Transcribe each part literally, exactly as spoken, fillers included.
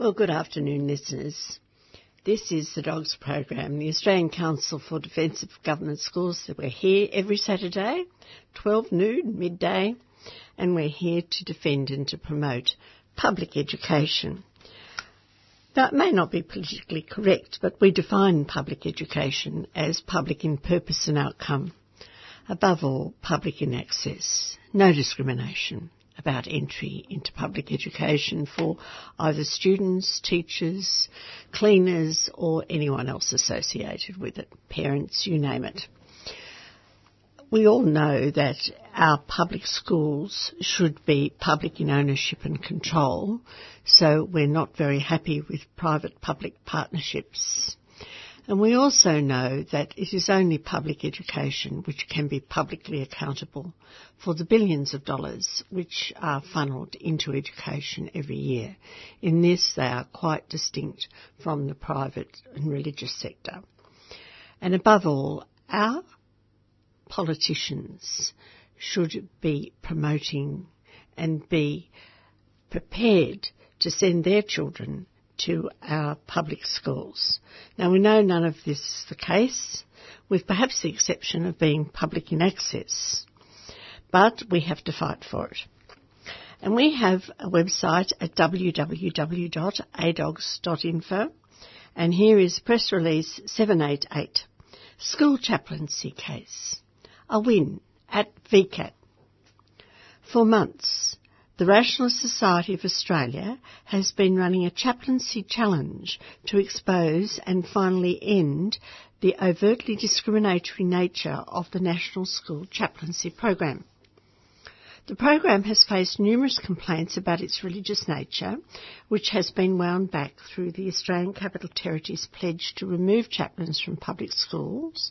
Well, good afternoon, listeners. This is the DOGS program, the Australian Council for Defence of Government Schools. So we're here every Saturday, twelve noon, midday, and we're here to defend and to promote public education. Now, it may not be politically correct, but we define public education as public in purpose and outcome. Above all, public in access, no discrimination about entry into public education for either students, teachers, cleaners or anyone else associated with it, parents, you name it. We all know that our public schools should be public in ownership and control, so we're not very happy with private-public partnerships. And we also know that it is only public education which can be publicly accountable for the billions of dollars which are funnelled into education every year. In this, they are quite distinct from the private and religious sector. And above all, our politicians should be promoting and be prepared to send their children to our public schools. Now, we know none of this is the case, with perhaps the exception of being public in access. But we have to fight for it. And we have a website at w w w dot a dogs dot info, and here is press release seven eighty-eight. School chaplaincy case. A win at V CAT. For months, the Rationalist Society of Australia has been running a chaplaincy challenge to expose and finally end the overtly discriminatory nature of the National School Chaplaincy Program. The program has faced numerous complaints about its religious nature, which has been wound back through the Australian Capital Territory's pledge to remove chaplains from public schools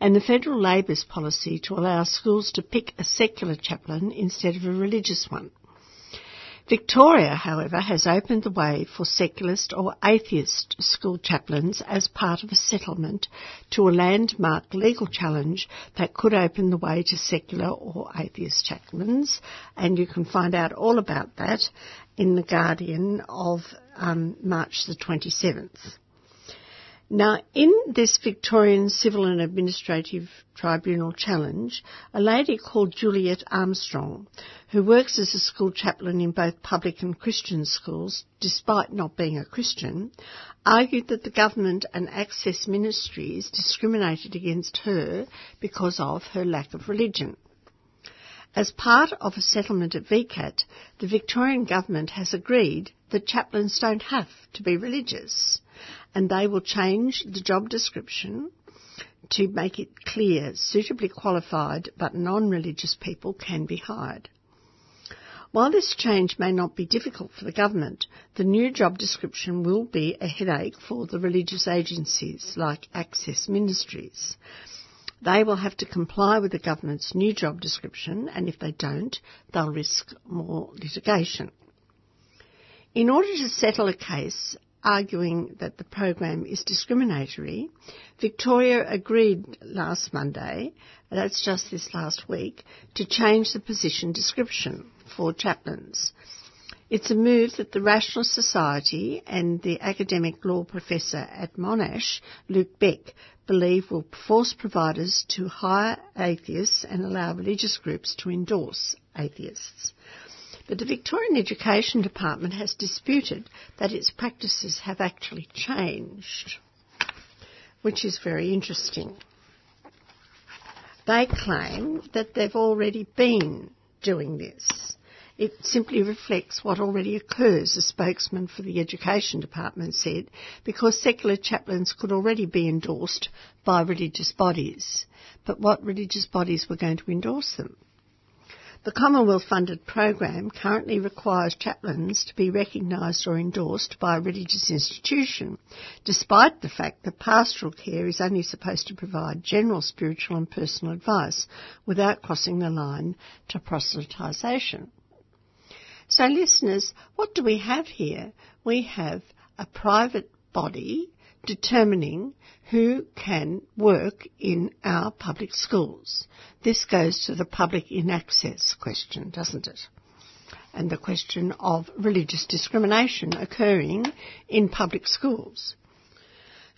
and the Federal Labor's policy to allow schools to pick a secular chaplain instead of a religious one. Victoria, however, has opened the way for secularist or atheist school chaplains as part of a settlement to a landmark legal challenge that could open the way to secular or atheist chaplains, and you can find out all about that in The Guardian of um, March the twenty-seventh. Now, in this Victorian Civil and Administrative Tribunal challenge, a lady called Juliet Armstrong, who works as a school chaplain in both public and Christian schools, despite not being a Christian, argued that the government and Access Ministries discriminated against her because of her lack of religion. As part of a settlement at V CAT, the Victorian government has agreed that chaplains don't have to be religious, and they will change the job description to make it clear suitably qualified but non-religious people can be hired. While this change may not be difficult for the government, the new job description will be a headache for the religious agencies like Access Ministries. They will have to comply with the government's new job description, and if they don't, they'll risk more litigation. In order to settle a case arguing that the program is discriminatory, Victoria agreed last Monday, that's just this last week, to change the position description for chaplains. It's a move that the Rationalist Society and the academic law professor at Monash, Luke Beck, believe will force providers to hire atheists and allow religious groups to endorse atheists. But the Victorian Education Department has disputed that its practices have actually changed, which is very interesting. They claim that they've already been doing this. It simply reflects what already occurs, a spokesman for the Education Department said, because secular chaplains could already be endorsed by religious bodies. But what religious bodies were going to endorse them? The Commonwealth-funded program currently requires chaplains to be recognised or endorsed by a religious institution, despite the fact that pastoral care is only supposed to provide general spiritual and personal advice without crossing the line to proselytisation. So listeners, what do we have here? We have a private body determining who can work in our public schools. This goes to the public in access question, doesn't it? And the question of religious discrimination occurring in public schools.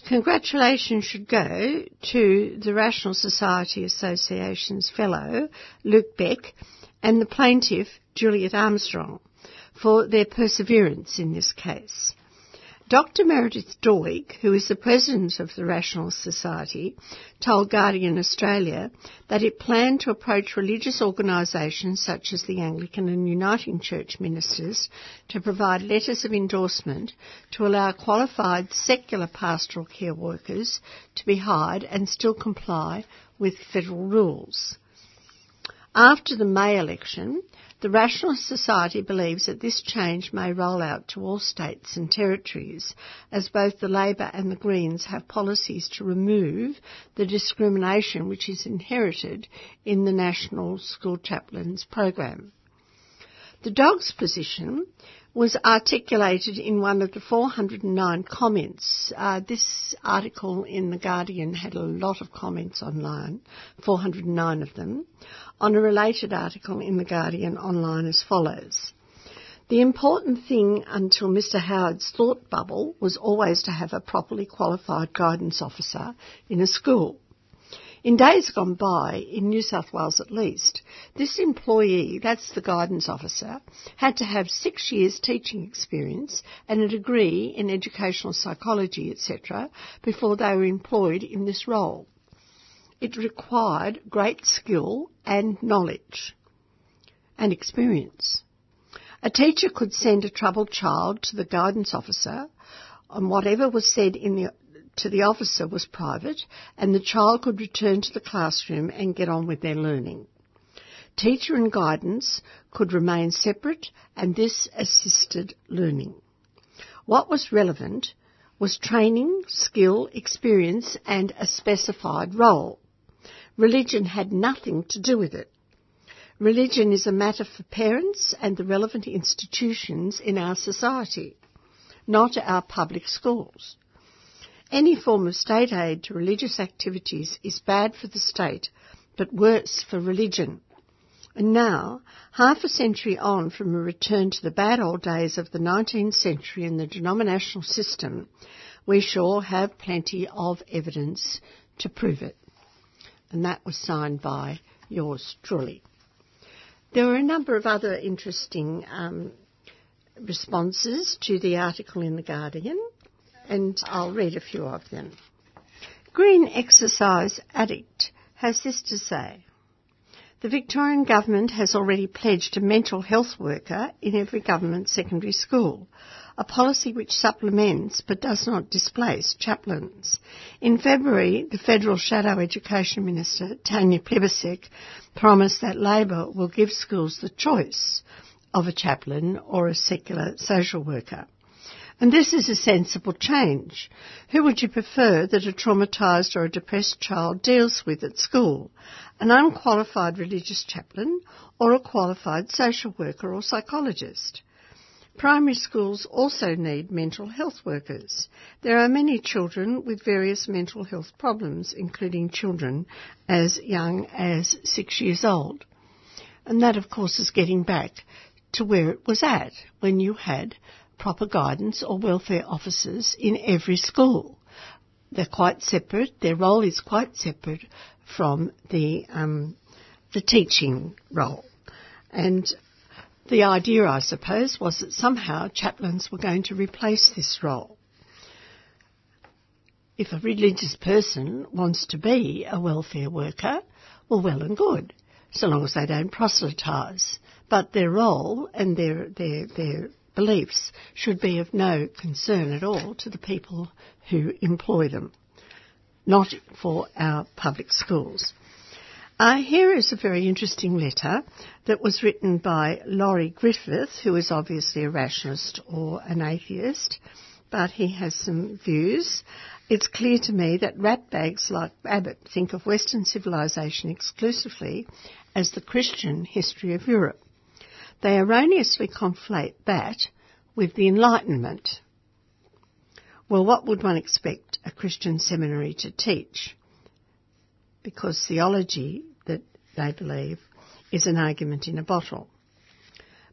Congratulations should go to the Rational Society Association's fellow, Luke Beck, and the plaintiff, Juliet Armstrong, for their perseverance in this case. Doctor Meredith Doig, who is the president of the Rationalist Society, told Guardian Australia that it planned to approach religious organisations such as the Anglican and Uniting Church ministers to provide letters of endorsement to allow qualified secular pastoral care workers to be hired and still comply with federal rules. After the May election, the Rationalist Society believes that this change may roll out to all states and territories, as both the Labor and the Greens have policies to remove the discrimination which is inherited in the National School Chaplains Program. The D O G S position was articulated in one of the four hundred nine comments. Uh, this article in The Guardian had a lot of comments online, four hundred nine of them, on a related article in The Guardian online as follows. The important thing until Mister Howard's thought bubble was always to have a properly qualified guidance officer in a school. In days gone by, in New South Wales at least, this employee, that's the guidance officer, had to have six years teaching experience and a degree in educational psychology, et cetera, before they were employed in this role. It required great skill and knowledge and experience. A teacher could send a troubled child to the guidance officer on whatever was said in the to the officer was private, and the child could return to the classroom and get on with their learning. Teacher and guidance could remain separate, and this assisted learning. What was relevant was training, skill, experience, and a specified role. Religion had nothing to do with it. Religion is a matter for parents and the relevant institutions in our society, not our public schools. Any form of state aid to religious activities is bad for the state, but worse for religion. And now, half a century on from a return to the bad old days of the nineteenth century and the denominational system, we sure have plenty of evidence to prove it. And that was signed by yours truly. There were a number of other interesting um, responses to the article in The Guardian, and I'll read a few of them. Green Exercise Addict has this to say. The Victorian Government has already pledged a mental health worker in every government secondary school, a policy which supplements but does not displace chaplains. In February, the Federal Shadow Education Minister, Tanya Plibersek, promised that Labor will give schools the choice of a chaplain or a secular social worker. And this is a sensible change. Who would you prefer that a traumatised or a depressed child deals with at school? An unqualified religious chaplain or a qualified social worker or psychologist? Primary schools also need mental health workers. There are many children with various mental health problems, including children as young as six years old. And that, of course, is getting back to where it was at when you had proper guidance or welfare officers in every school. They're quite separate. Their role is quite separate from the um, the teaching role. And The idea, I suppose, was that somehow chaplains were going to replace this role. If a religious person wants to be a welfare worker, well, well and good, so long as they don't proselytise. But their role and their their their beliefs should be of no concern at all to the people who employ them, not for our public schools. Uh, here is a very interesting letter that was written by Laurie Griffith, who is obviously a rationalist or an atheist, but he has some views. It's clear to me that rat bags like Abbott think of Western civilisation exclusively as the Christian history of Europe. They erroneously conflate that with the Enlightenment. Well, what would one expect a Christian seminary to teach? Because theology, that they believe, is an argument in a bottle.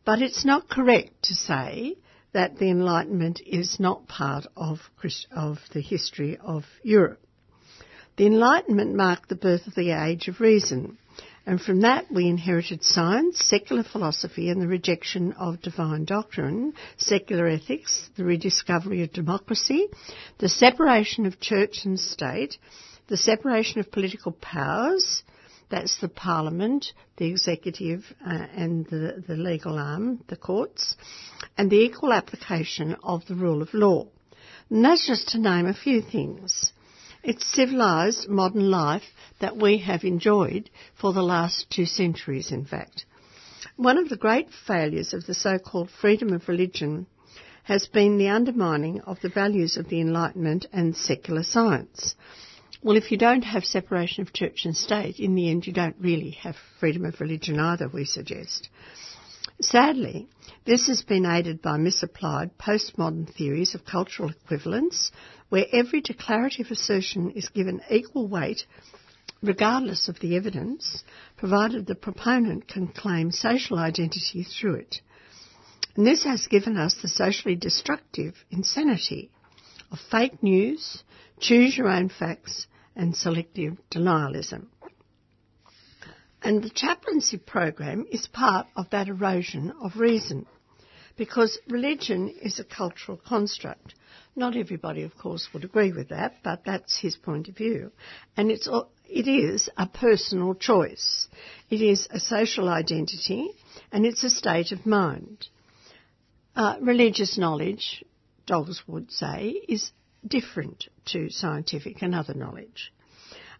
But it's not correct to say that the Enlightenment is not part of, Christ- of the history of Europe. The Enlightenment marked the birth of the Age of Reason, and from that we inherited science, secular philosophy and the rejection of divine doctrine, secular ethics, the rediscovery of democracy, the separation of church and state, the separation of political powers, that's the parliament, the executive uh, and the, the legal arm, the courts, and the equal application of the rule of law. And that's just to name a few things. It's civilised modern life that we have enjoyed for the last two centuries, in fact. One of the great failures of the so-called freedom of religion has been the undermining of the values of the Enlightenment and secular science. Well, if you don't have separation of church and state, in the end you don't really have freedom of religion either, we suggest. Sadly, this has been aided by misapplied postmodern theories of cultural equivalence, where every declarative assertion is given equal weight regardless of the evidence, provided the proponent can claim social identity through it. And this has given us the socially destructive insanity of fake news, choose your own facts and selective denialism. And the chaplaincy program is part of that erosion of reason, because religion is a cultural construct. Not everybody, of course, would agree with that, but that's his point of view. And it's, it is a personal choice. It is a social identity and it's a state of mind. Uh, religious knowledge, D O G S would say, is different to scientific and other knowledge.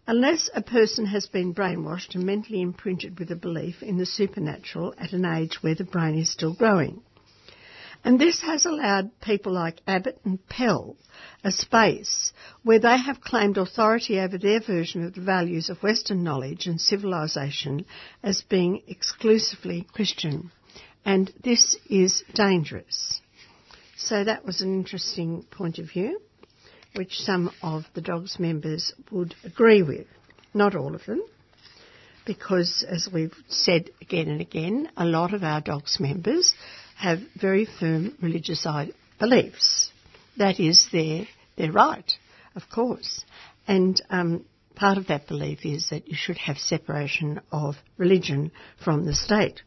Unless a person has been brainwashed and mentally imprinted with a belief in the supernatural at an age where the brain is still growing. And this has allowed people like Abbott and Pell a space where they have claimed authority over their version of the values of Western knowledge and civilisation as being exclusively Christian. And this is dangerous. So that was an interesting point of view, which some of the D O G S members would agree with. Not all of them, because as we've said again and again, a lot of our D O G S members have very firm religious beliefs. That is their, their right, of course. And um, part of that belief is that you should have separation of religion from the state.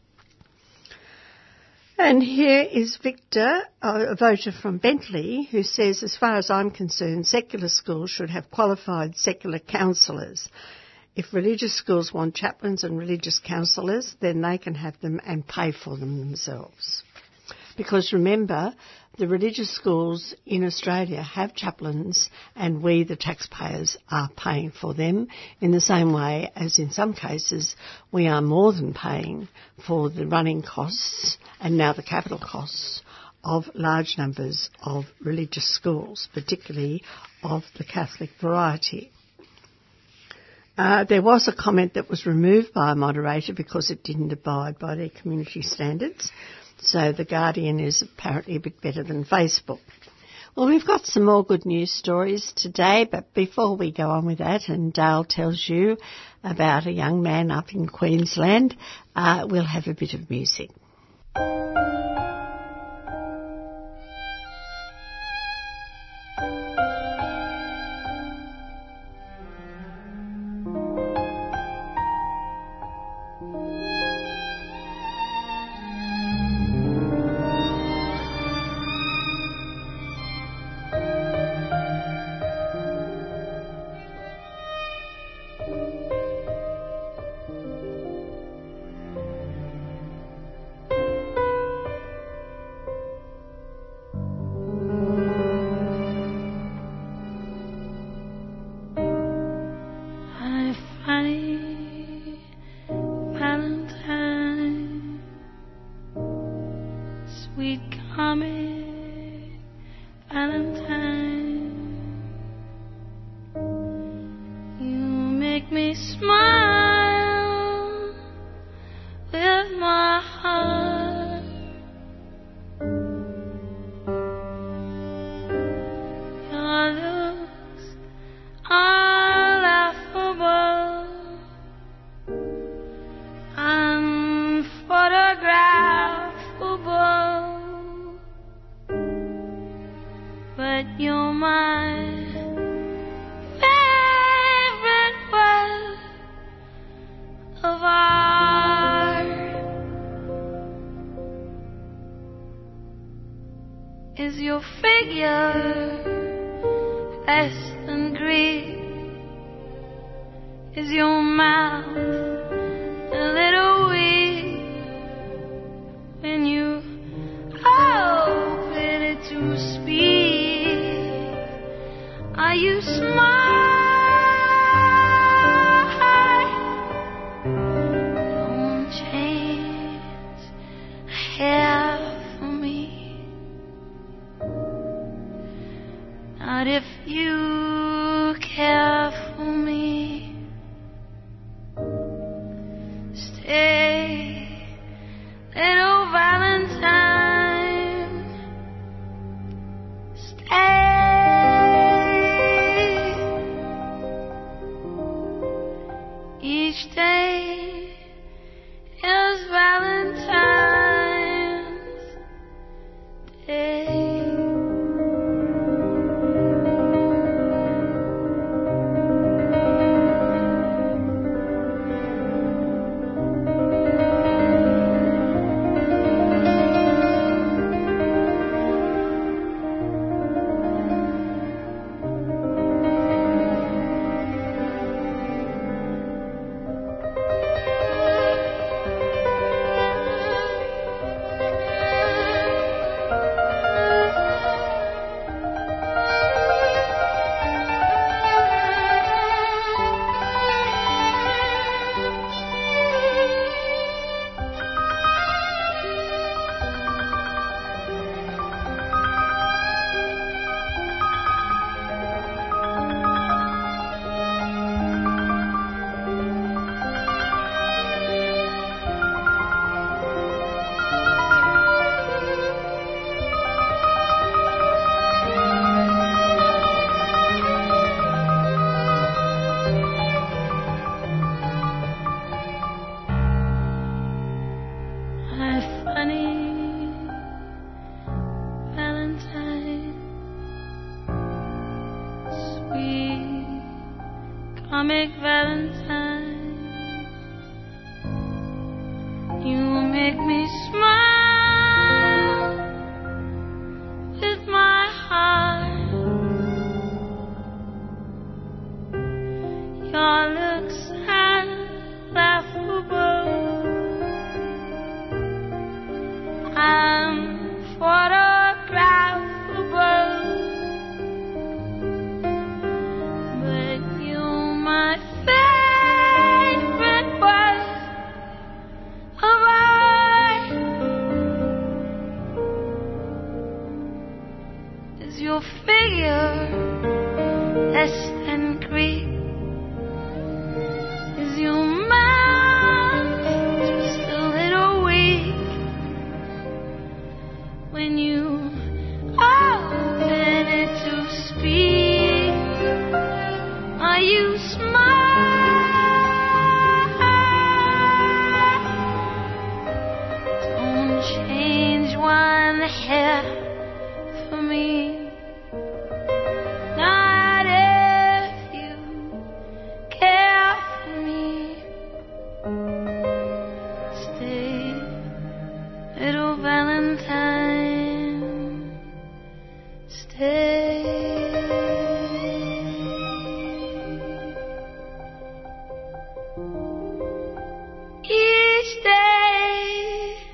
And here is Victor, a voter from Bentley, who says, as far as I'm concerned, secular schools should have qualified secular counsellors. If religious schools want chaplains and religious counsellors, then they can have them and pay for them themselves. Because remember, the religious schools in Australia have chaplains and we, the taxpayers, are paying for them in the same way as in some cases we are more than paying for the running costs and now the capital costs of large numbers of religious schools, particularly of the Catholic variety. Uh, there was a comment that was removed by a moderator because it didn't abide by their community standards. So The Guardian is apparently a bit better than Facebook. Well, we've got some more good news stories today, but before we go on with that and Dale tells you about a young man up in Queensland, uh, we'll have a bit of music. we come in Valentine. You make me smile with my heart. Your looks are laughable, unphotographable. But you're my favorite word of art. Is your figure less than Greek? Is your mouth a little weak when you open it to speak? Are you smart? Don't change a hair for me. Not if you care for me. Stay, little Valentine. Stay. Each day is Valentine's Day. Day is Valentine's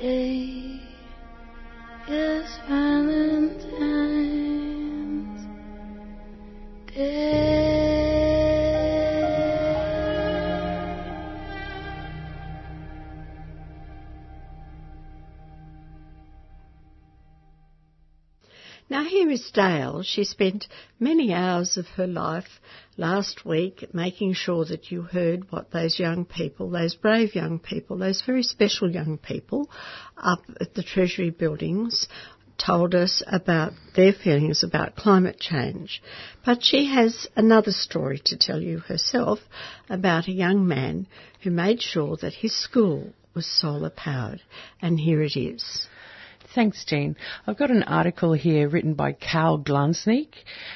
Today is Valentine's Day. Now here is Dale. She spent many hours of her life last week making sure that you heard what those young people, those brave young people, those very special young people up at the Treasury buildings told us about their feelings about climate change. But she has another story to tell you herself about a young man who made sure that his school was solar powered. And here it is. Thanks, Jean. I've got an article here written by Cal Glansnick,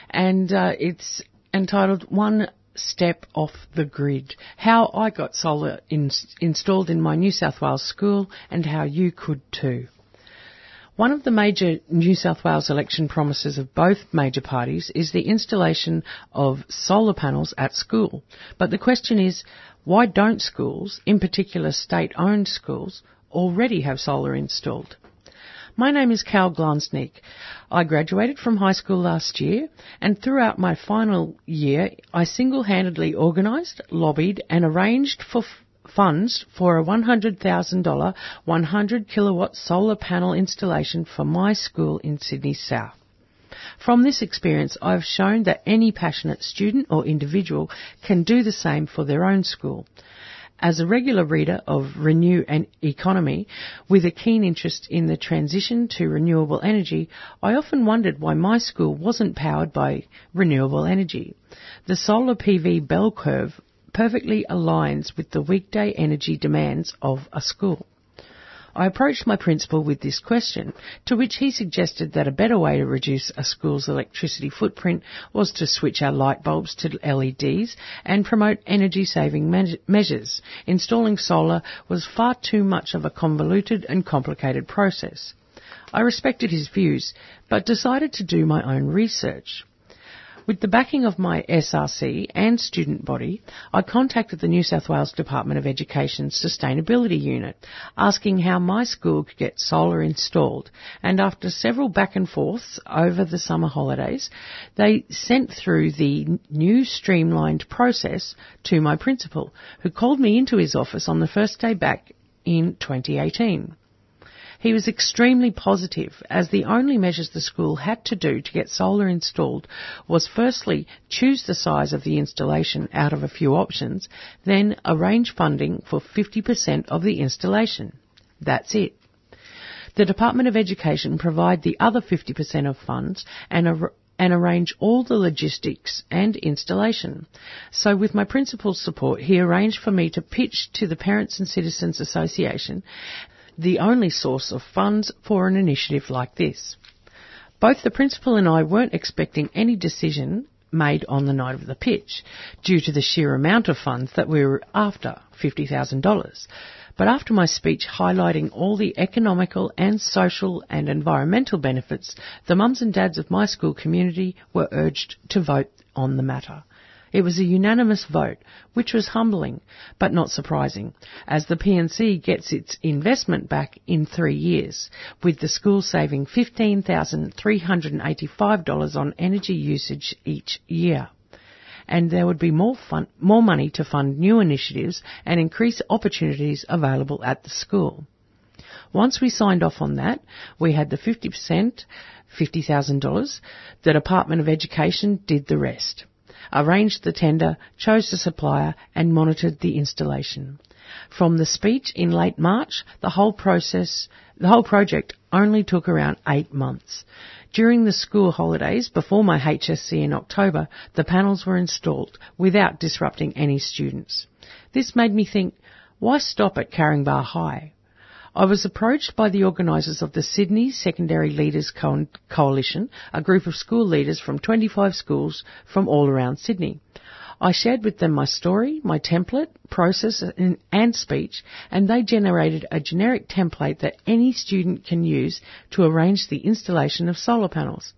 and uh, it's entitled One Step Off the Grid, How I Got Solar in- Installed in My New South Wales School and How You Could Too. One of the major New South Wales election promises of both major parties is the installation of solar panels at school. But the question is, why don't schools, in particular state-owned schools, already have solar installed? My name is Cal Glansnick. I graduated from high school last year, and throughout my final year, I single-handedly organised, lobbied and arranged for f- funds for a one hundred thousand dollars one hundred kilowatt solar panel installation for my school in Sydney South. From this experience, I have shown that any passionate student or individual can do the same for their own school. As a regular reader of Renew and Economy, with a keen interest in the transition to renewable energy, I often wondered why my school wasn't powered by renewable energy. The solar P V bell curve perfectly aligns with the weekday energy demands of a school. I approached my principal with this question, to which he suggested that a better way to reduce a school's electricity footprint was to switch our light bulbs to L E Ds and promote energy-saving me- measures. Installing solar was far too much of a convoluted and complicated process. I respected his views, but decided to do my own research. With the backing of my S R C and student body, I contacted the New South Wales Department of Education's Sustainability Unit, asking how my school could get solar installed, and after several back and forths over the summer holidays, they sent through the new streamlined process to my principal, who called me into his office on the first day back in twenty eighteen. He was extremely positive, as the only measures the school had to do to get solar installed was firstly choose the size of the installation out of a few options, then arrange funding for fifty percent of the installation. That's it. The Department of Education provide the other fifty percent of funds and a and arrange all the logistics and installation. So with my principal's support, he arranged for me to pitch to the Parents and Citizens Association, the only source of funds for an initiative like this. Both the principal and I weren't expecting any decision made on the night of the pitch, due to the sheer amount of funds that we were after, fifty thousand dollars. But after my speech highlighting all the economical and social and environmental benefits, the mums and dads of my school community were urged to vote on the matter. It was a unanimous vote, which was humbling, but not surprising, as the P N C gets its investment back in three years, with the school saving fifteen thousand three hundred eighty-five dollars on energy usage each year. And there would be more fun, more money to fund new initiatives and increase opportunities available at the school. Once we signed off on that, we had the fifty percent, fifty thousand dollars, the Department of Education did the rest. Arranged the tender, chose the supplier and monitored the installation. From the speech in late March, the whole process, the whole project only took around eight months. During the school holidays, before my H S C in October, the panels were installed without disrupting any students. This made me think, why stop at Carringbah High? I was approached by the organisers of the Sydney Secondary Leaders Co- Coalition, a group of school leaders from twenty-five schools from all around Sydney. I shared with them my story, my template, process and speech, and they generated a generic template that any student can use to arrange the installation of solar panels.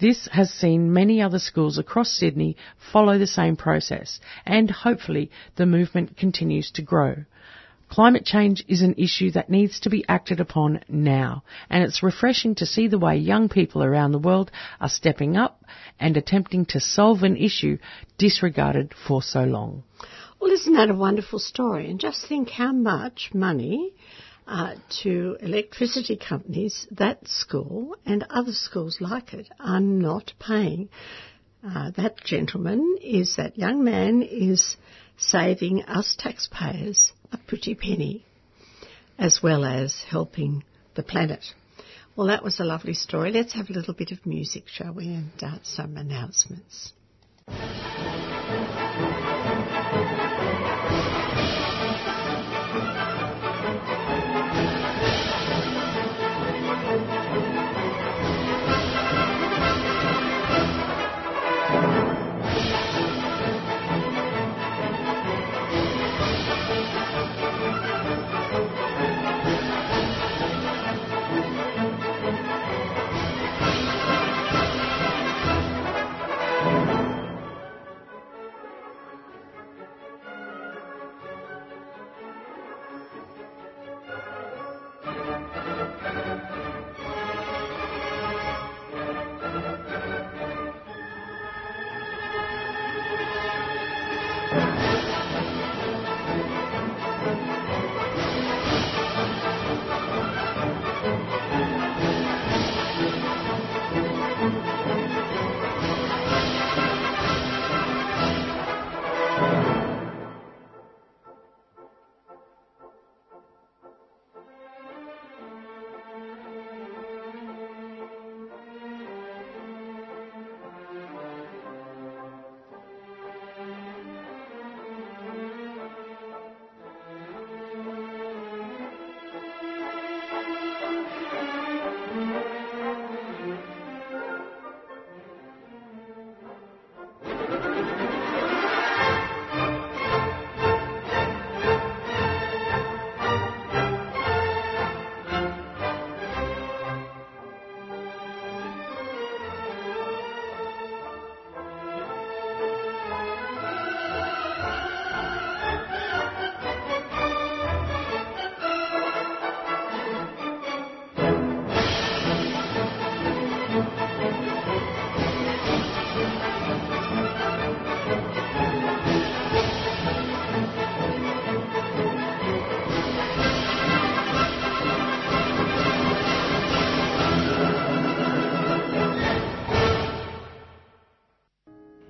This has seen many other schools across Sydney follow the same process, and hopefully the movement continues to grow. Climate change is an issue that needs to be acted upon now, and it's refreshing to see the way young people around the world are stepping up and attempting to solve an issue disregarded for so long. Well, isn't that a wonderful story? And just think how much money uh, to electricity companies that school and other schools like it are not paying. Uh, that gentleman is, that young man is saving us taxpayers a pretty penny, as well as helping the planet. Well, that was a lovely story. Let's have a little bit of music, shall we, and uh, some announcements.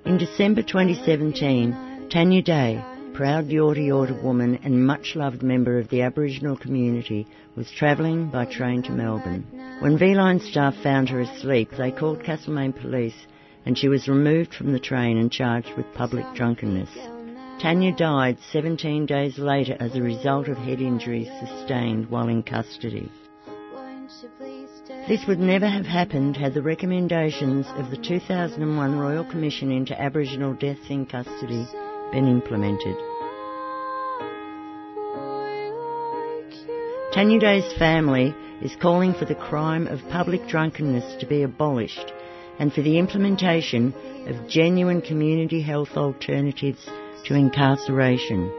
In December twenty seventeen, Tanya Day, proud Yorta Yorta woman and much-loved member of the Aboriginal community, was travelling by train to Melbourne. When V-Line staff found her asleep, they called Castlemaine Police and she was removed from the train and charged with public drunkenness. Tanya died seventeen days later as a result of head injuries sustained while in custody. This would never have happened had the recommendations of the two thousand one Royal Commission into Aboriginal Deaths in Custody been implemented. Tanya Day's family is calling for the crime of public drunkenness to be abolished and for the implementation of genuine community health alternatives to incarceration.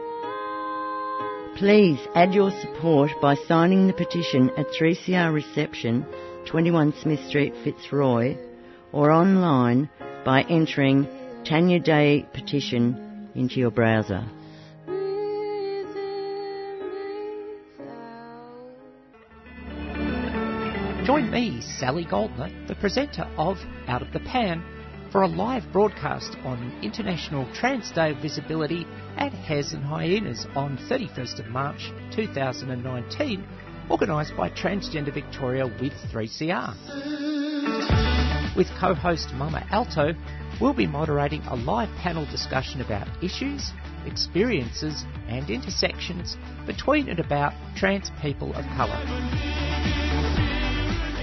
Please add your support by signing the petition at three C R Reception, twenty-one Smith Street, Fitzroy, or online by entering Tanya Day Petition into your browser. Join me, Sally Goldner, the presenter of Out of the Pan, for a live broadcast on International Trans Day of Visibility at Hares and Hyenas on thirty-first of March two thousand nineteen, organised by Transgender Victoria with three C R. With co-host Mama Alto, we'll be moderating a live panel discussion about issues, experiences and intersections between and about trans people of colour.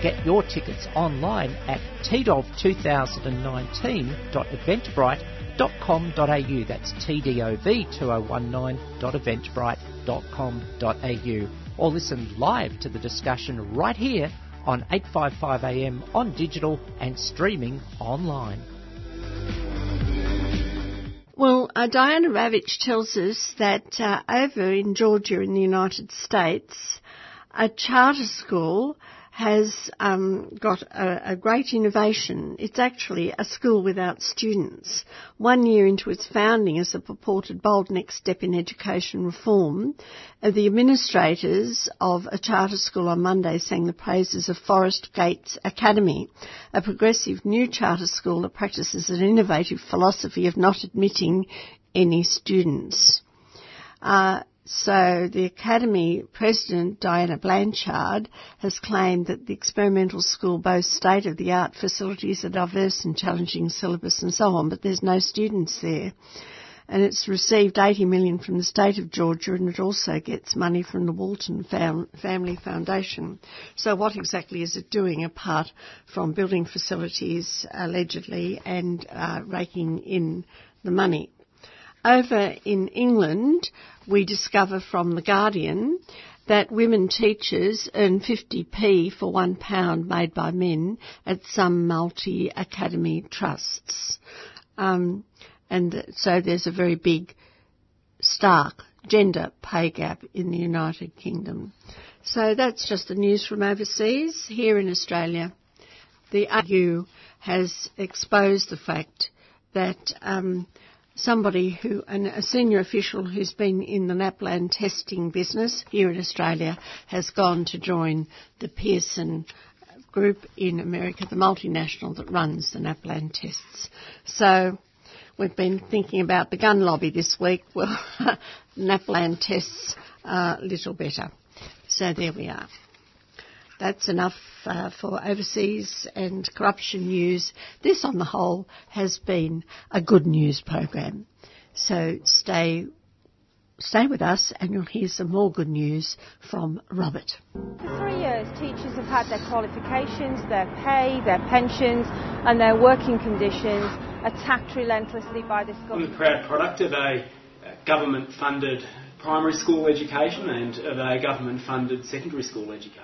Get your tickets online at t d o v two thousand nineteen dot eventbrite dot com dot a u. That's t d o v two thousand nineteen dot eventbrite dot com dot a u. Or listen live to the discussion right here on eight fifty-five A M on digital and streaming online. Well, Uh, Diana Ravitch tells us that uh, over in Georgia in the United States, a charter school has um, got a, a great innovation. It's actually a school without students. One year into its founding as a purported bold next step in education reform, uh, the administrators of a charter school on Monday sang the praises of Forest Gates Academy, a progressive new charter school that practices an innovative philosophy of not admitting any students. Uh, So the Academy President, Diana Blanchard, has claimed that the experimental school boasts state-of-the-art facilities, a diverse and challenging syllabus and so on, but there's no students there. And it's received eighty million dollars from the state of Georgia, and it also gets money from the Walton Fam- Family Foundation. So what exactly is it doing apart from building facilities, allegedly, and uh, raking in the money? Over in England, we discover from The Guardian that women teachers earn fifty p for one pound made by men at some multi-academy trusts. Um, and so there's a very big, stark gender pay gap in the United Kingdom. So that's just the news from overseas. Here in Australia, the A U has exposed the fact that um somebody who, an, a senior official who's been in the NAPLAN testing business here in Australia, has gone to join the Pearson group in America, the multinational that runs the NAPLAN tests. So we've been thinking about the gun lobby this week. Well, NAPLAN tests are a little better. So there we are. That's enough uh, for overseas and corruption news. This, on the whole, has been a good news program. So stay, stay with us and you'll hear some more good news from Robert. For three years, teachers have had their qualifications, their pay, their pensions and their working conditions attacked relentlessly by this government. The proud product of a government-funded primary school education and of a government-funded secondary school education.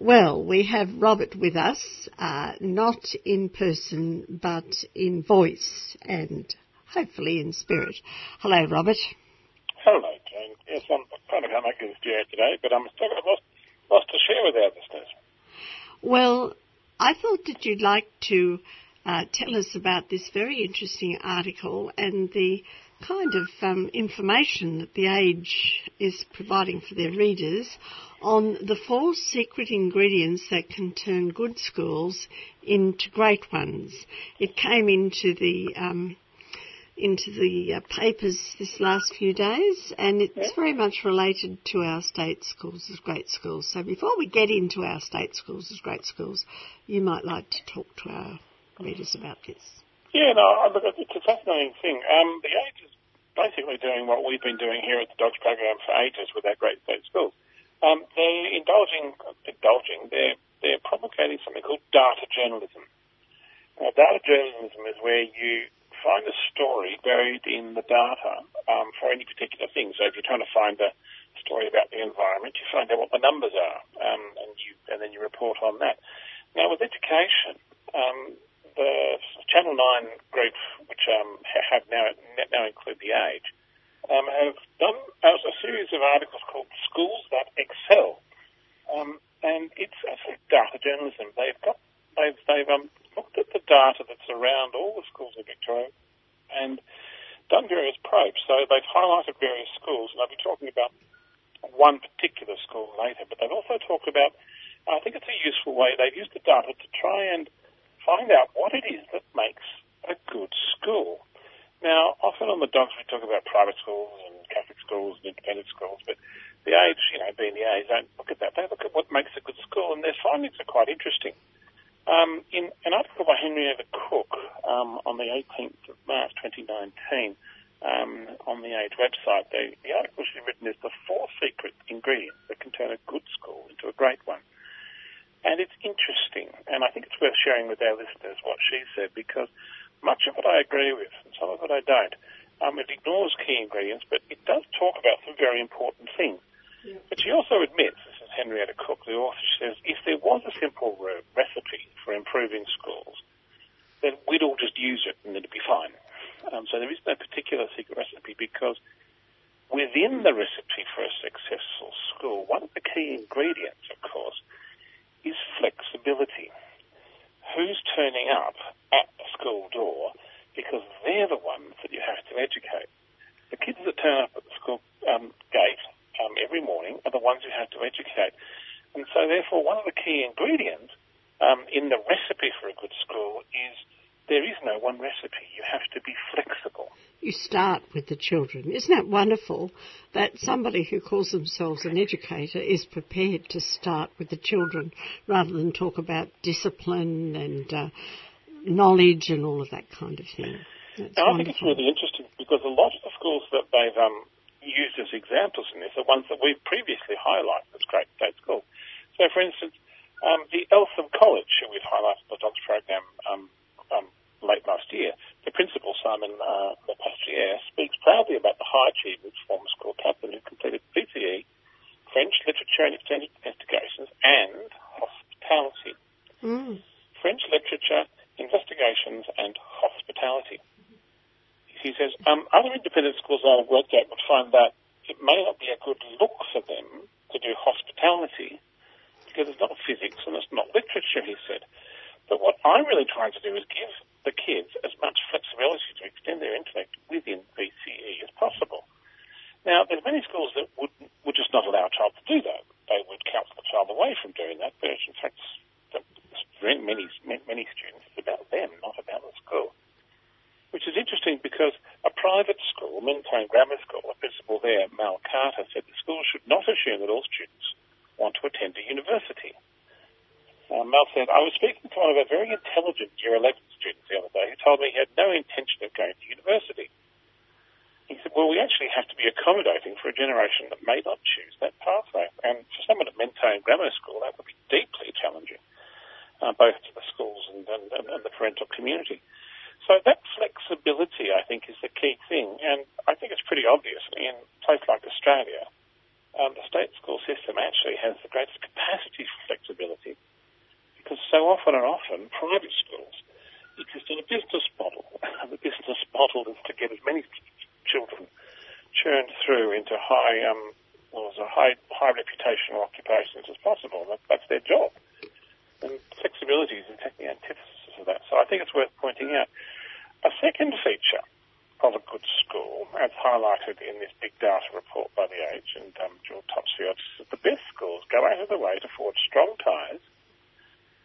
Well, we have Robert with us, uh, not in person, but in voice and hopefully in spirit. Hello, Robert. Hello, Jane. Yes, I'm kind of humbugging this year today, but I'm still got lots, lots to share with our listeners. Well, I thought that you'd like to uh, tell us about this very interesting article and the kind of um, information that The Age is providing for their readers on the four secret ingredients that can turn good schools into great ones. It came into the um, into the uh, papers this last few days, and it's yeah. very much related to our state schools as great schools. So before we get into our state schools as great schools, you might like to talk to our readers about this. Yeah, no, it's a fascinating thing. Um, the Age is basically doing what we've been doing here at the Dogs program for ages with our great state schools. Um, they're indulging, indulging. They're they're propagating something called data journalism. Now, data journalism is where you find a story buried in the data um, for any particular thing. So if you're trying to find a story about the environment, you find out what the numbers are, um, and you and then you report on that. Now, with education. Um, The Channel nine group, which um, have now now include The Age, um, have done a series of articles called Schools That Excel, um, and it's actually data journalism. They've got they've they've um, looked at the data that's around all the schools in Victoria, and done various probes. So they've highlighted various schools, and I'll be talking about one particular school later. But they've also talked about, I think it's a useful way they've used the data to try and find out what it is that makes a good school. Now, often on the Dogs we talk about private schools and Catholic schools and independent schools, but the age, you know, being the age, don't look at that. They look at what makes a good school, and their findings are quite interesting. Um, in an article by Henrietta Cook um, on the eighteenth of March twenty nineteen um, on the Age website, the, the article she's written is the four secret ingredients that can turn a good school into a great one. And it's interesting, and I think it's worth sharing with our listeners what she said, because much of it I agree with and some of it I don't. Um, it ignores key ingredients, but it does talk about some very important things. Yeah. But she also admits, this is Henrietta Cook, the author, she says, if there was a simple re- recipe for improving schools, then we'd all just use it and it'd be fine. Um, so there is no particular secret recipe, because within the recipe for a successful school, one of the key ingredients, of course, is flexibility. Who's turning up at the school door, because they're the ones that you have to educate. The kids that turn up at the school um, gate um, every morning are the ones you have to educate. And so, therefore, one of the key ingredients um, in the recipe for a good school is there is no one recipe. You have to be flexible. You start with the children. Isn't that wonderful that somebody who calls themselves an educator is prepared to start with the children rather than talk about discipline and uh, knowledge and all of that kind of thing? That's now, I wonderful. think it's really interesting, because a lot of the schools that they've um, used as examples in this are ones that we've previously highlighted as great state schools. So, for instance, um, the Eltham College, who we've highlighted in the D O G S program um, um, late last year, the principal, Simon uh, Lepastier, speaks proudly about the high achievers, former school captain who completed V C E, French literature and extended investigations, and hospitality. Mm. French literature, investigations, and hospitality. He says, um, other independent schools I've worked at would find that it may not be a good look for them to do hospitality, because it's not physics and it's not literature, he said. But what I'm really trying to do is give the kids as much flexibility to extend their intellect within V C E as possible. Now, there's many schools that would would just not allow a child to do that. They would counsel the child away from doing that, but in fact, for many, many students, it's about them, not about the school. Which is interesting, because a private school, Mentone Grammar School, a principal there, Mal Carter, said the school should not assume that all students want to attend a university. Um, Mal said, I was speaking to one of our very intelligent year eleven students the other day who told me he had no intention of going to university. He said, well, we actually have to be accommodating for a generation that may not choose that pathway. And for someone at Mentone Grammar School, that would be deeply challenging, uh, both to the schools and, and, and the parental community. So that flexibility, I think, is the key thing. And I think it's pretty obvious in a place like Australia, um, the state school system actually has the greatest capacity for flexibility, because so often and often private schools exist in a business model. The business model is to get as many children churned through into high, um, well, a high, high reputational occupations as possible. That, that's their job. And flexibility is in fact the antithesis of that. So I think it's worth pointing out. A second feature of a good school, as highlighted in this big data report by The Age and um, Jill Topsfield, is that the best schools go out of the way to forge strong ties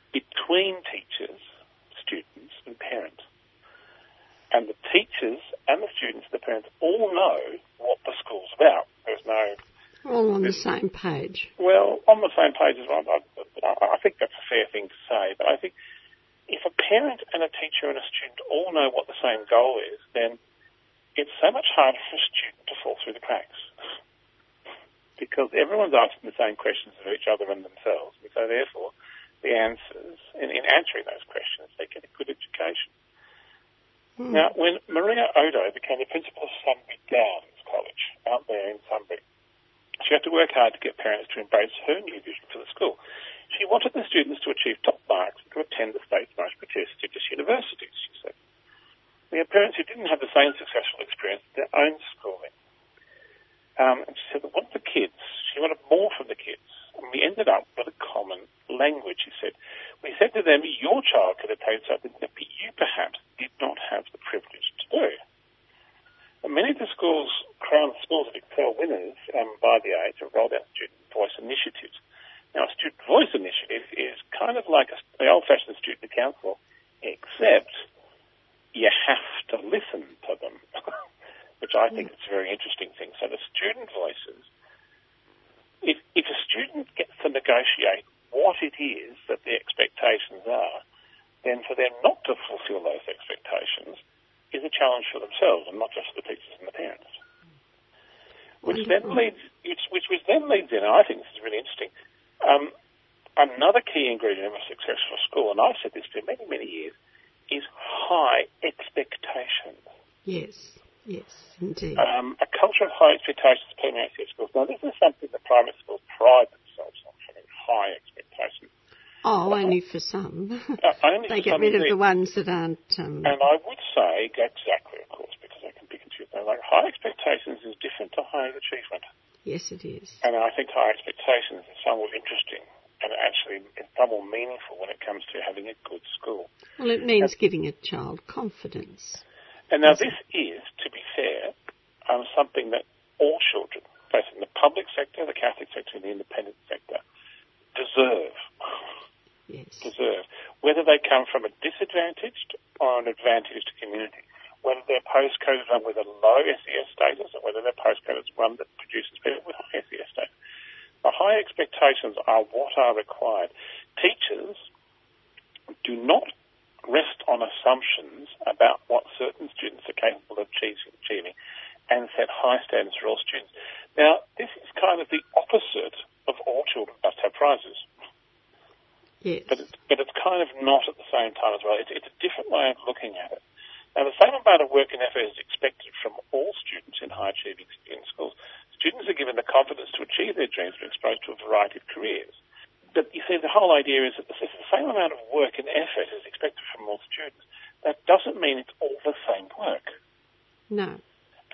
between teachers, students and parents. And the teachers and the students and the parents all know what the school's about. There's no... All on the same page. Well, on the same page as well. I, I think that's a fair thing to say, but I think if a parent and a teacher and a student all know what the same goal is, then it's so much harder for a student to fall through the cracks, because everyone's asking the same questions of each other and themselves, and so therefore the answers, and in answering those questions, they get a good education. Mm. Now, when Maria Odo became the principal of Sunbury Downs College out there in Sunbury, she had to work hard to get parents to embrace her new vision for the school. She wanted the students to achieve top marks and to attend the state's most prestigious universities, she said. We had parents who didn't have the same successful experience in their own schooling. Um, and she said that what the kids, she wanted more from the kids. And we ended up with a common language, she said. We said to them, your child could attain something that you perhaps did not have the privilege to do. And many of the schools, crowned schools of Excel winners um, by The Age, have rolled out student voice initiatives. Now, a student voice initiative is kind of like the old-fashioned student council, except you have to listen to them, which I think mm. is a very interesting thing. So the student voices if, if a student gets to negotiate what it is that the expectations are, then for them not to fulfil those expectations is a challenge for themselves and not just for the teachers and the parents. Which then leads, which, which then leads in, and I think this is really interesting, um, another key ingredient of a successful school, and I've said this for many, many years, is high expectations. Yes, yes, indeed. Um, a culture of high expectations permeates their schools. Now, this is something that private schools pride themselves on, having high expectations. Oh, but only for some. Uh, only they for get some rid of the ones that aren't... Um... And I would say, exactly, of course, because I can pick and choose. Like, high expectations is different to high achievement. Yes, it is. And I think high expectations is somewhat interesting and actually it's somewhat meaningful when it comes to having a good school. Well, it means now, giving a child confidence. And now this is, to be fair, um, something that all children, both in the public sector, the Catholic sector and the independent sector, deserve. Yes. Deserve. Whether they come from a disadvantaged or an advantaged community, whether their postcode is one with a low S E S status or whether their postcode is one that produces people with high S E S status. The high expectations are what are required. Teachers do not rest on assumptions about what certain students are capable of achieving and set high standards for all students. Now, this is kind of the opposite of all children must have prizes. Yes. But it's, but it's kind of not at the same time as well. It's, it's a different way of looking at it. Now, the same amount of work and effort is expected from all students in high-achieving schools. Students are given the confidence to achieve their dreams and exposed to a variety of careers. But you see, the whole idea is that the same amount of work and effort is expected from all students. That doesn't mean it's all the same work. No.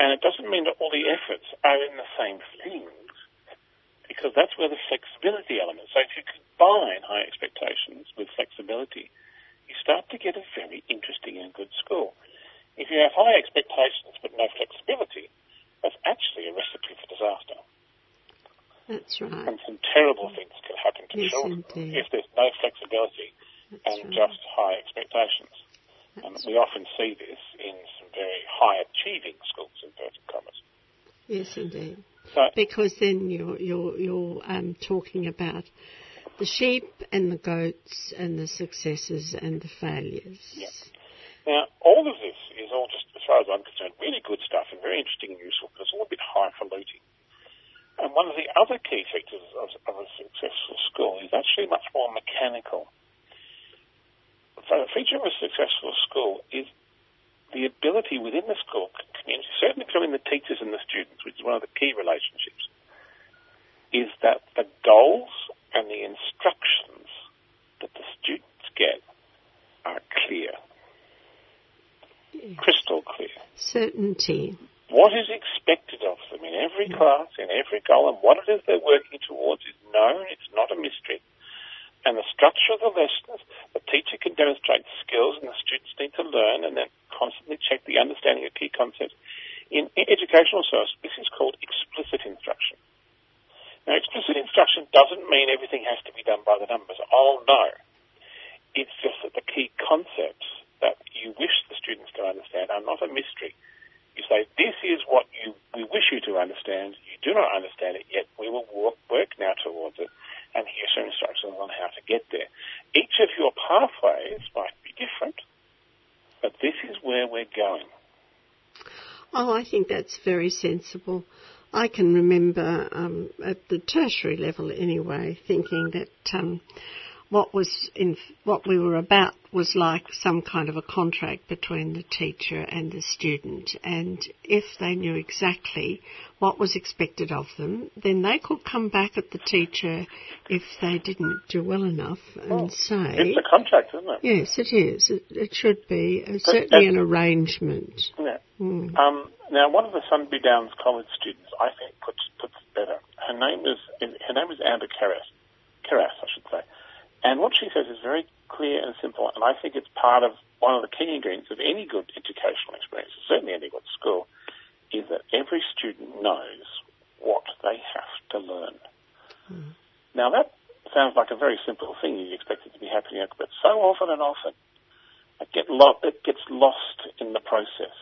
And it doesn't mean that all the efforts are in the same things, because that's where the flexibility element is. So if you combine high expectations with flexibility, you start to get a very interesting and good school. If you have high expectations but no flexibility, that's actually a recipe for disaster. That's right. And some terrible things can happen to yes, children indeed. If there's no flexibility That's and right. just high expectations. That's and we right. often see this in some very high-achieving schools, inverted commas. Yes, indeed. So, because then you're you're you're um, talking about the sheep and the goats and the successes and the failures. Yeah. Now, all of this is all just, as far as I'm concerned, really good stuff and very interesting and useful, but it's all a bit highfalutin. And one of the other key features of, of a successful school is actually much more mechanical. So a feature of a successful school is the ability within the school community, certainly between the teachers and the students, which is one of the key relationships, is that the goals and the instructions that the students get are clear. Yes. Crystal clear. Certainty. What is expected of them in every class, in every goal, and what it is they're working towards is known, it's not a mystery. And the structure of the lessons, the teacher can demonstrate skills and the students need to learn and then constantly check the understanding of key concepts. In educational service, this is called explicit instruction. Now, explicit instruction doesn't mean everything has to be done by the numbers. Oh, no. It's just that the key concepts that you wish the students to understand are not a mystery. You say, this is what you, we wish you to understand. You do not understand it yet. We will work, work now towards it, and here's some instructions on how to get there. Each of your pathways might be different, but this is where we're going. Oh, I think that's very sensible. I can remember, um, at the tertiary level anyway, thinking that um, what was in, what we were about was like some kind of a contract between the teacher and the student, and if they knew exactly what was expected of them, then they could come back at the teacher if they didn't do well enough and well, say... It's a contract, isn't it? Yes, it is. It, it should be. It's but certainly an arrangement. Yeah. Mm. Um, now, one of the Sunbury Downs College students, I think, puts puts it better. Her name is her name is Amber Keras, Keras, I should say. And what she says is very clear and simple, and I think it's part of one of the key ingredients of any good educational experience, certainly any good school, is that every student knows what they have to learn. Mm. Now, that sounds like a very simple thing you expect it to be happening, but so often and often it, get lo- it gets lost in the process.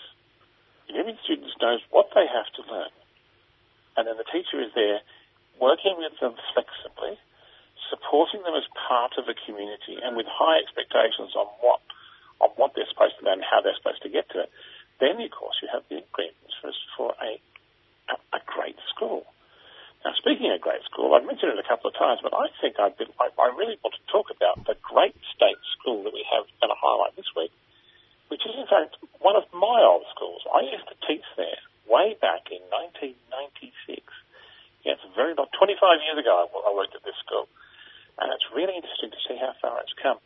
If every student knows what they have to learn, and then the teacher is there working with them flexibly, supporting them as part of a community and with high expectations on what on what they're supposed to know and how they're supposed to get to it, then, of course, you have the ingredients for, for a, a, a great school. Now, speaking of great school, I've mentioned it a couple of times, but I think I've been, I, I really want to talk about the great state school that we have going to highlight this week, which is, in fact, one of my old schools. I used to teach there way back in nineteen ninety-six. Yeah, it's very long, twenty-five years ago I worked at this school, and it's really interesting to see how far it's come.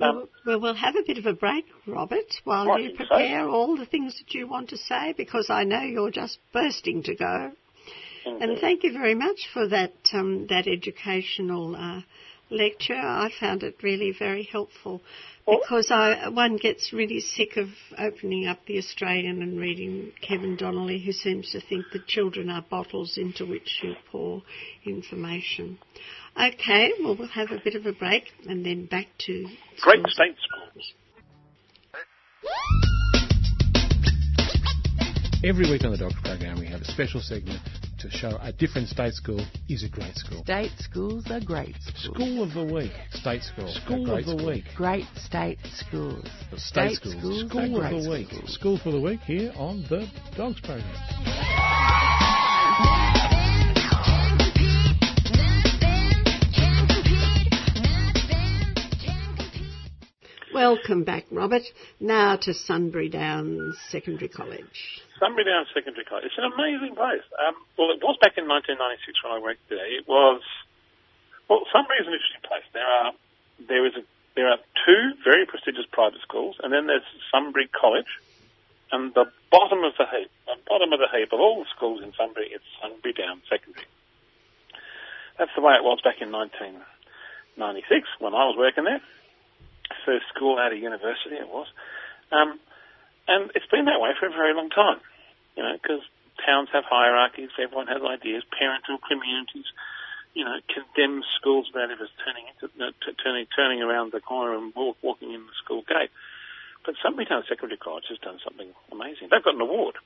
Um, well, we'll have a bit of a break, Robert, while well, you prepare so. all the things that you want to say, because I know you're just bursting to go. Indeed. And thank you very much for that um, that educational uh, lecture. I found it really very helpful because I, one gets really sick of opening up the Australian and reading Kevin Donnelly, who seems to think that children are bottles into which you pour information. Okay, well, we'll have a bit of a break and then back to schools. Great state schools. Every week on the Doctor Program, we have a special segment to show a different state school is a great school. State schools are great schools. School of the week. State schools. School of the week. Great state schools. State schools. School of the week. School for the week here on the Dogs Program. Welcome back, Robert. Now to Sunbury Downs Secondary College. Sunbury Downs Secondary College. It's an amazing place. Um, well, it was back in nineteen ninety-six when I worked there. It was... Well, Sunbury is an interesting place. There are there is a, there are two very prestigious private schools, and then there's Sunbury College, and the bottom of the heap, the bottom of the heap of all the schools in Sunbury is Sunbury Downs Secondary. That's the way it was back in nineteen ninety-six when I was working there. First school out of university, it was. Um, and it's been that way for a very long time, you know, because towns have hierarchies, everyone has ideas, parental communities, you know, condemn schools about if it's turning, into, you know, t- turning, turning around the corner and walk, walking in the school gate. But Sunbury Downs Secondary College has done something amazing. They've got an award.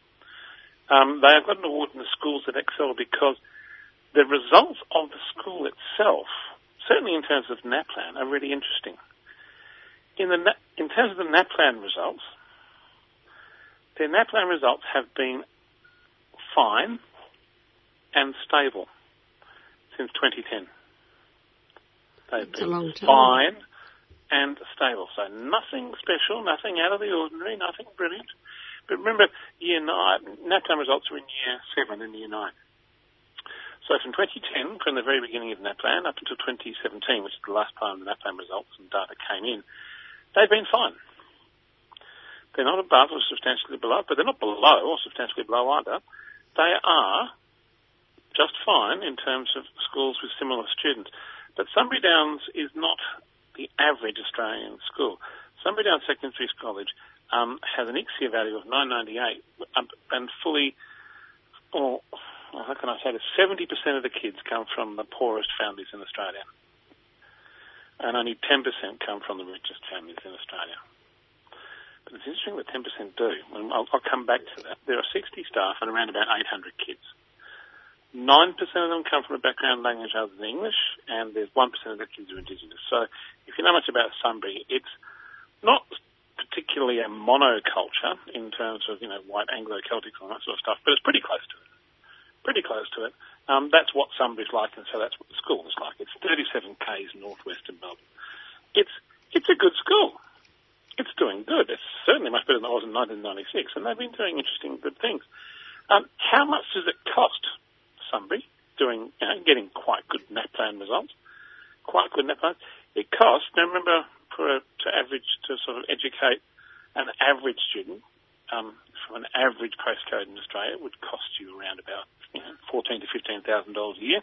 Um, they have got an award in the schools that excel because the results of the school itself, certainly in terms of NAPLAN, are really interesting. In the in terms of the NAPLAN results, their NAPLAN results have been fine and stable since twenty ten. They've That's been a long time. Fine and stable, so nothing special, nothing out of the ordinary, nothing brilliant. But remember, year nine NAPLAN results are in year seven and year nine. So from twenty ten, from the very beginning of NAPLAN up until twenty seventeen, which is the last time the NAPLAN results and data came in. They've been fine. They're not above or substantially below, but they're not below or substantially below either. They are just fine in terms of schools with similar students. But Sunbury Downs is not the average Australian school. Sunbury Downs Secondary College um, has an I C S E A value of nine ninety-eight and fully, or how can I say this, seventy percent of the kids come from the poorest families in Australia. And only ten percent come from the richest families in Australia. But it's interesting that ten percent do. And I'll, I'll come back to that. There are sixty staff and around about eight hundred kids. nine percent of them come from a background language other than English, and there's one percent of the kids are Indigenous. So if you know much about Sunbury, it's not particularly a monoculture in terms of, you know, white Anglo-Celtics and that sort of stuff, but it's pretty close to it. Pretty close to it. Um, that's what Sunbury's like, and so that's what the school is like. It's thirty-seven kays northwest of Melbourne. It's it's a good school. It's doing good. It's certainly much better than it was in nineteen ninety-six, and they've been doing interesting good things. Um, how much does it cost Sunbury doing you know, getting quite good NAPLAN results? Quite good NAPLAN. It costs. Now remember, for a, to average to sort of educate an average student um, from an average postcode in Australia, it would cost you around about. You know, fourteen to fifteen thousand dollars a year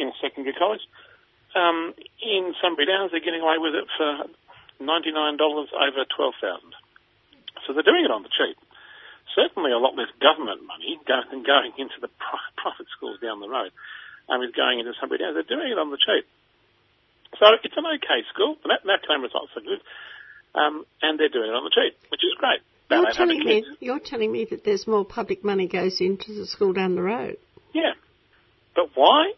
in a secondary college. Um, in Sunbury Downs, they're getting away with it for ninety-nine dollars over twelve thousand. So they're doing it on the cheap. Certainly, a lot less government money than going into the private schools down the road. Um, is going into Sunbury Downs. They're doing it on the cheap. So it's an okay school. That that claim results are good, um, and they're doing it on the cheap, which is great. You're telling, me, you're telling me that there's more public money goes into the school down the road. Yeah. But why?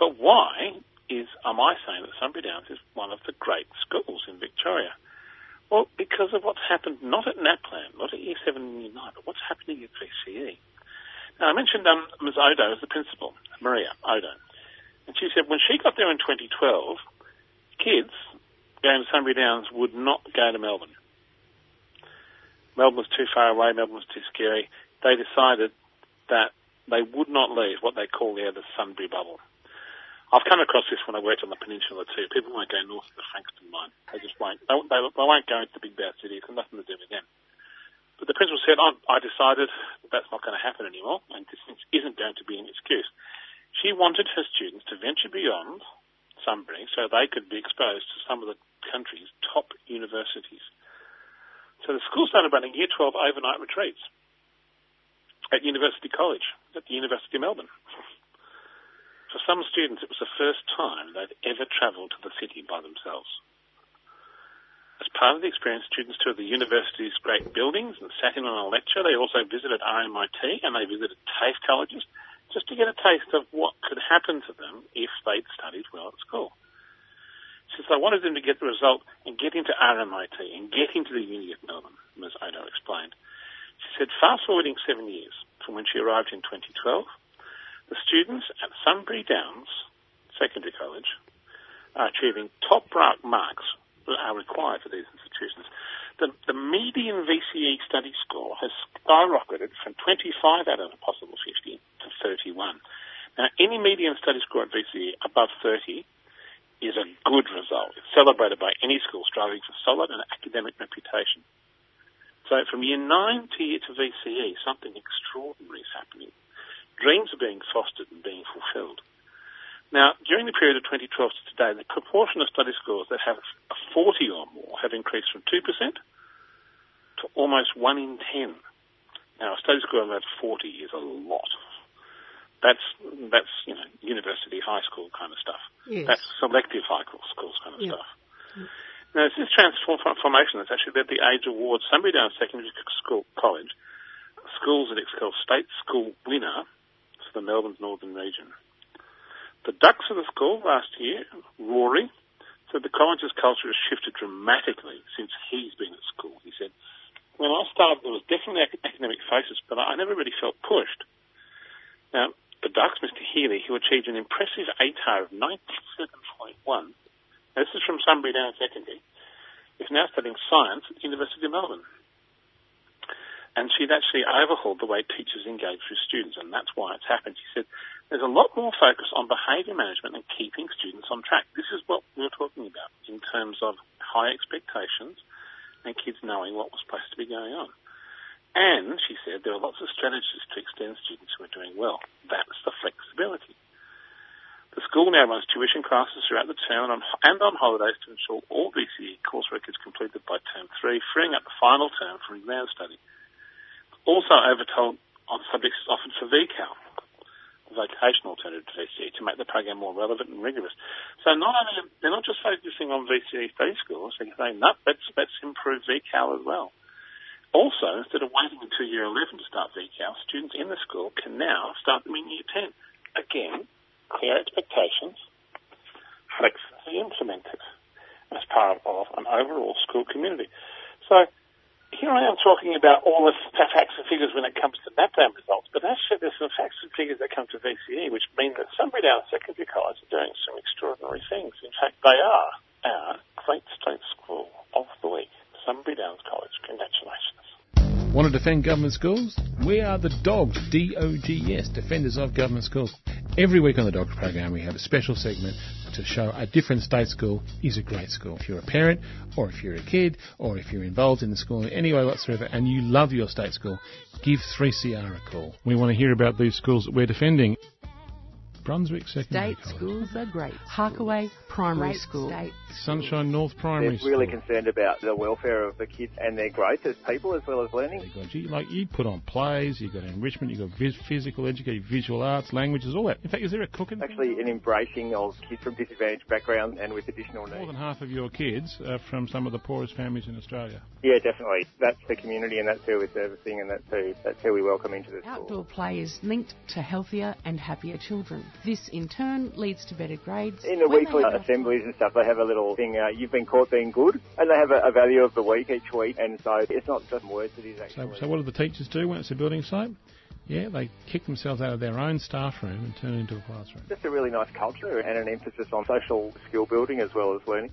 But why is, am I saying that Sunbury Downs is one of the great schools in Victoria? Well, because of what's happened, not at NAPLAN, not at Year seven and Year nine, but what's happening at three C E. Now, I mentioned um, Miz Odo as the principal, Maria Odo. And she said when she got there in twenty twelve, kids going to Sunbury Downs would not go to Melbourne. Melbourne was too far away, Melbourne was too scary. They decided that they would not leave what they call there the Sunbury bubble. I've come across this when I worked on the peninsula too. People won't go north of the Frankston line. They just won't. They, they, they won't go into the big bad cities. It's nothing to do with them. But the principal said, I, I decided that that's not going to happen anymore, and this isn't going to be an excuse. She wanted her students to venture beyond Sunbury so they could be exposed to some of the country's top universities. So the school started running Year twelve overnight retreats at University College, at the University of Melbourne. For some students, it was the first time they'd ever travelled to the city by themselves. As part of the experience, students toured the university's great buildings and sat in on a lecture. They also visited R M I T and they visited TAFE colleges just to get a taste of what could happen to them if they'd studied well at school. Since I wanted them to get the result and get into R M I T and get into the Uni of Melbourne, Miz Odo explained, she said, fast-forwarding seven years from when she arrived in twenty twelve, the students at Sunbury Downs Secondary College are achieving top marks that are required for these institutions. The, the median V C E study score has skyrocketed from twenty-five out of a possible fifty to thirty-one. Now, any median study score at V C E above thirty is a good result. It's celebrated by any school striving for solid and academic reputation. So from year nine to year to V C E, something extraordinary is happening. Dreams are being fostered and being fulfilled. Now, during the period of twenty twelve to today, the proportion of study scores that have a forty or more have increased from two percent to almost one in ten. Now, a study score of about forty is a lot. That's, that's you know, university, high school kind of stuff. Yes. That's selective high school schools kind of yep. stuff. Yep. Now, it's this transformation that's actually led the Age Awards. Sunbury Downs Secondary School College, schools that expel state school winner, the Melbourne's northern region. The Ducks of the school last year, Rory, said the college's culture has shifted dramatically since he's been at school. He said, when I started, there was definitely academic focus, but I never really felt pushed. Now, the Ducks, Mister Healy, who achieved an impressive A T A R of ninety-seven point one, now, this is from Sunbury Downs Secondary, is now studying science at the University of Melbourne. And she'd actually overhauled the way teachers engage with students, and that's why it's happened. She said, there's a lot more focus on behaviour management and keeping students on track. This is what we were talking about in terms of high expectations and kids knowing what was supposed to be going on. And, she said, there are lots of strategies to extend students who are doing well. That's the flexibility. The school now runs tuition classes throughout the term and on, and on holidays to ensure all V C E coursework is completed by term three, freeing up the final term for exam study. Also overtold on subjects offered for V C A L, a vocational alternative to V C E, to make the program more relevant and rigorous. So not only they're not just focusing on V C E study schools, they're saying, no, let's, let's improve V C A L as well. Also, instead of waiting until year eleven to start V C A L, students in the school can now start them in year ten. Again, clear expectations, flexibly implemented as part of an overall school community. So here I am talking about all the facts and figures when it comes to NAPLAN results, but actually there's some facts and figures that come to V C E, which mean that Sunbury Downs Secondary College are doing some extraordinary things. In fact, they are our Great State School of the Week, Sunbury Downs College. Congratulations. Want to defend government schools? We are the DOGS, D O G S, Defenders of Government Schools. Every week on the DOGS program we have a special segment to show a different state school is a great school. If you're a parent, or if you're a kid, or if you're involved in the school in any way whatsoever and you love your state school, give three C R a call. We want to hear about these schools that we're defending. Brunswick Secondary State College. Schools are great. Harkaway Primary great School. State Sunshine North Primary School. They're really School. Concerned about the welfare of the kids and their growth as people as well as learning. Like you put on plays, you've got enrichment, you've got physical, educative, visual arts, languages, all that. In fact, is there a cooking? Actually, an embracing of kids from disadvantaged backgrounds and with additional needs. More than half of your kids are from some of the poorest families in Australia. Yeah, definitely. That's the community and that's who we're servicing and that's who, that's who we welcome into the Outdoor school. Outdoor play is linked to healthier and happier children. This, in turn, leads to better grades. In the weekly assemblies and stuff, they have a little thing, uh, you've been caught being good, and they have a, a value of the week each week, and so it's not just words, it is actually... So, so what do the teachers do when it's a building site? Yeah, they kick themselves out of their own staff room and turn it into a classroom. Just a really nice culture and an emphasis on social skill building as well as learning.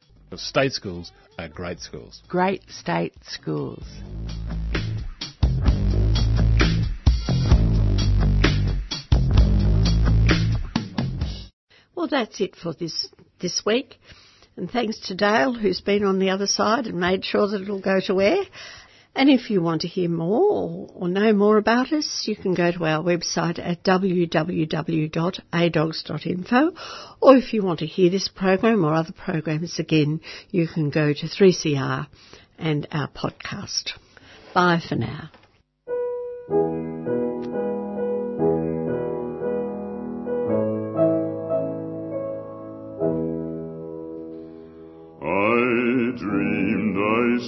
State schools are great schools. Great state schools. Well, that's it for this this week. And thanks to Dale, who's been on the other side and made sure that it'll go to air. And if you want to hear more or, or know more about us, you can go to our website at w w w dot a dogs dot info. Or if you want to hear this program or other programs again, you can go to three C R and our podcast. Bye for now. I dreamed I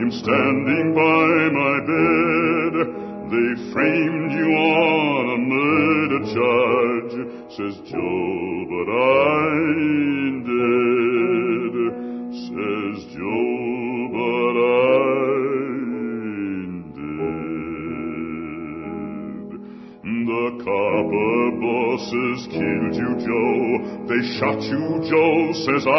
am standing by my bed. They framed you on a murder charge, says Joe, but I ain't dead, says Joe, but I ain't dead. The copper bosses killed you, Joe, they shot you, Joe, says I.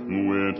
went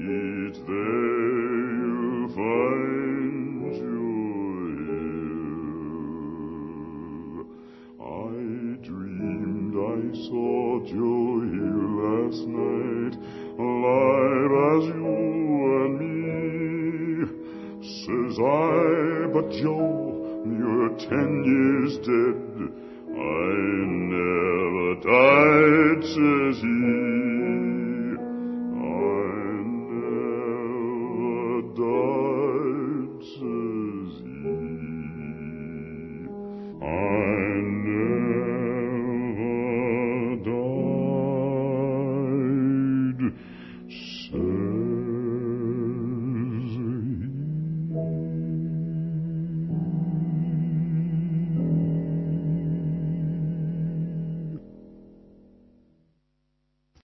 It's there you find. I saw Joe Hill last night, alive as you and me. Says I, but Joe, you're ten years dead. I never died, says he.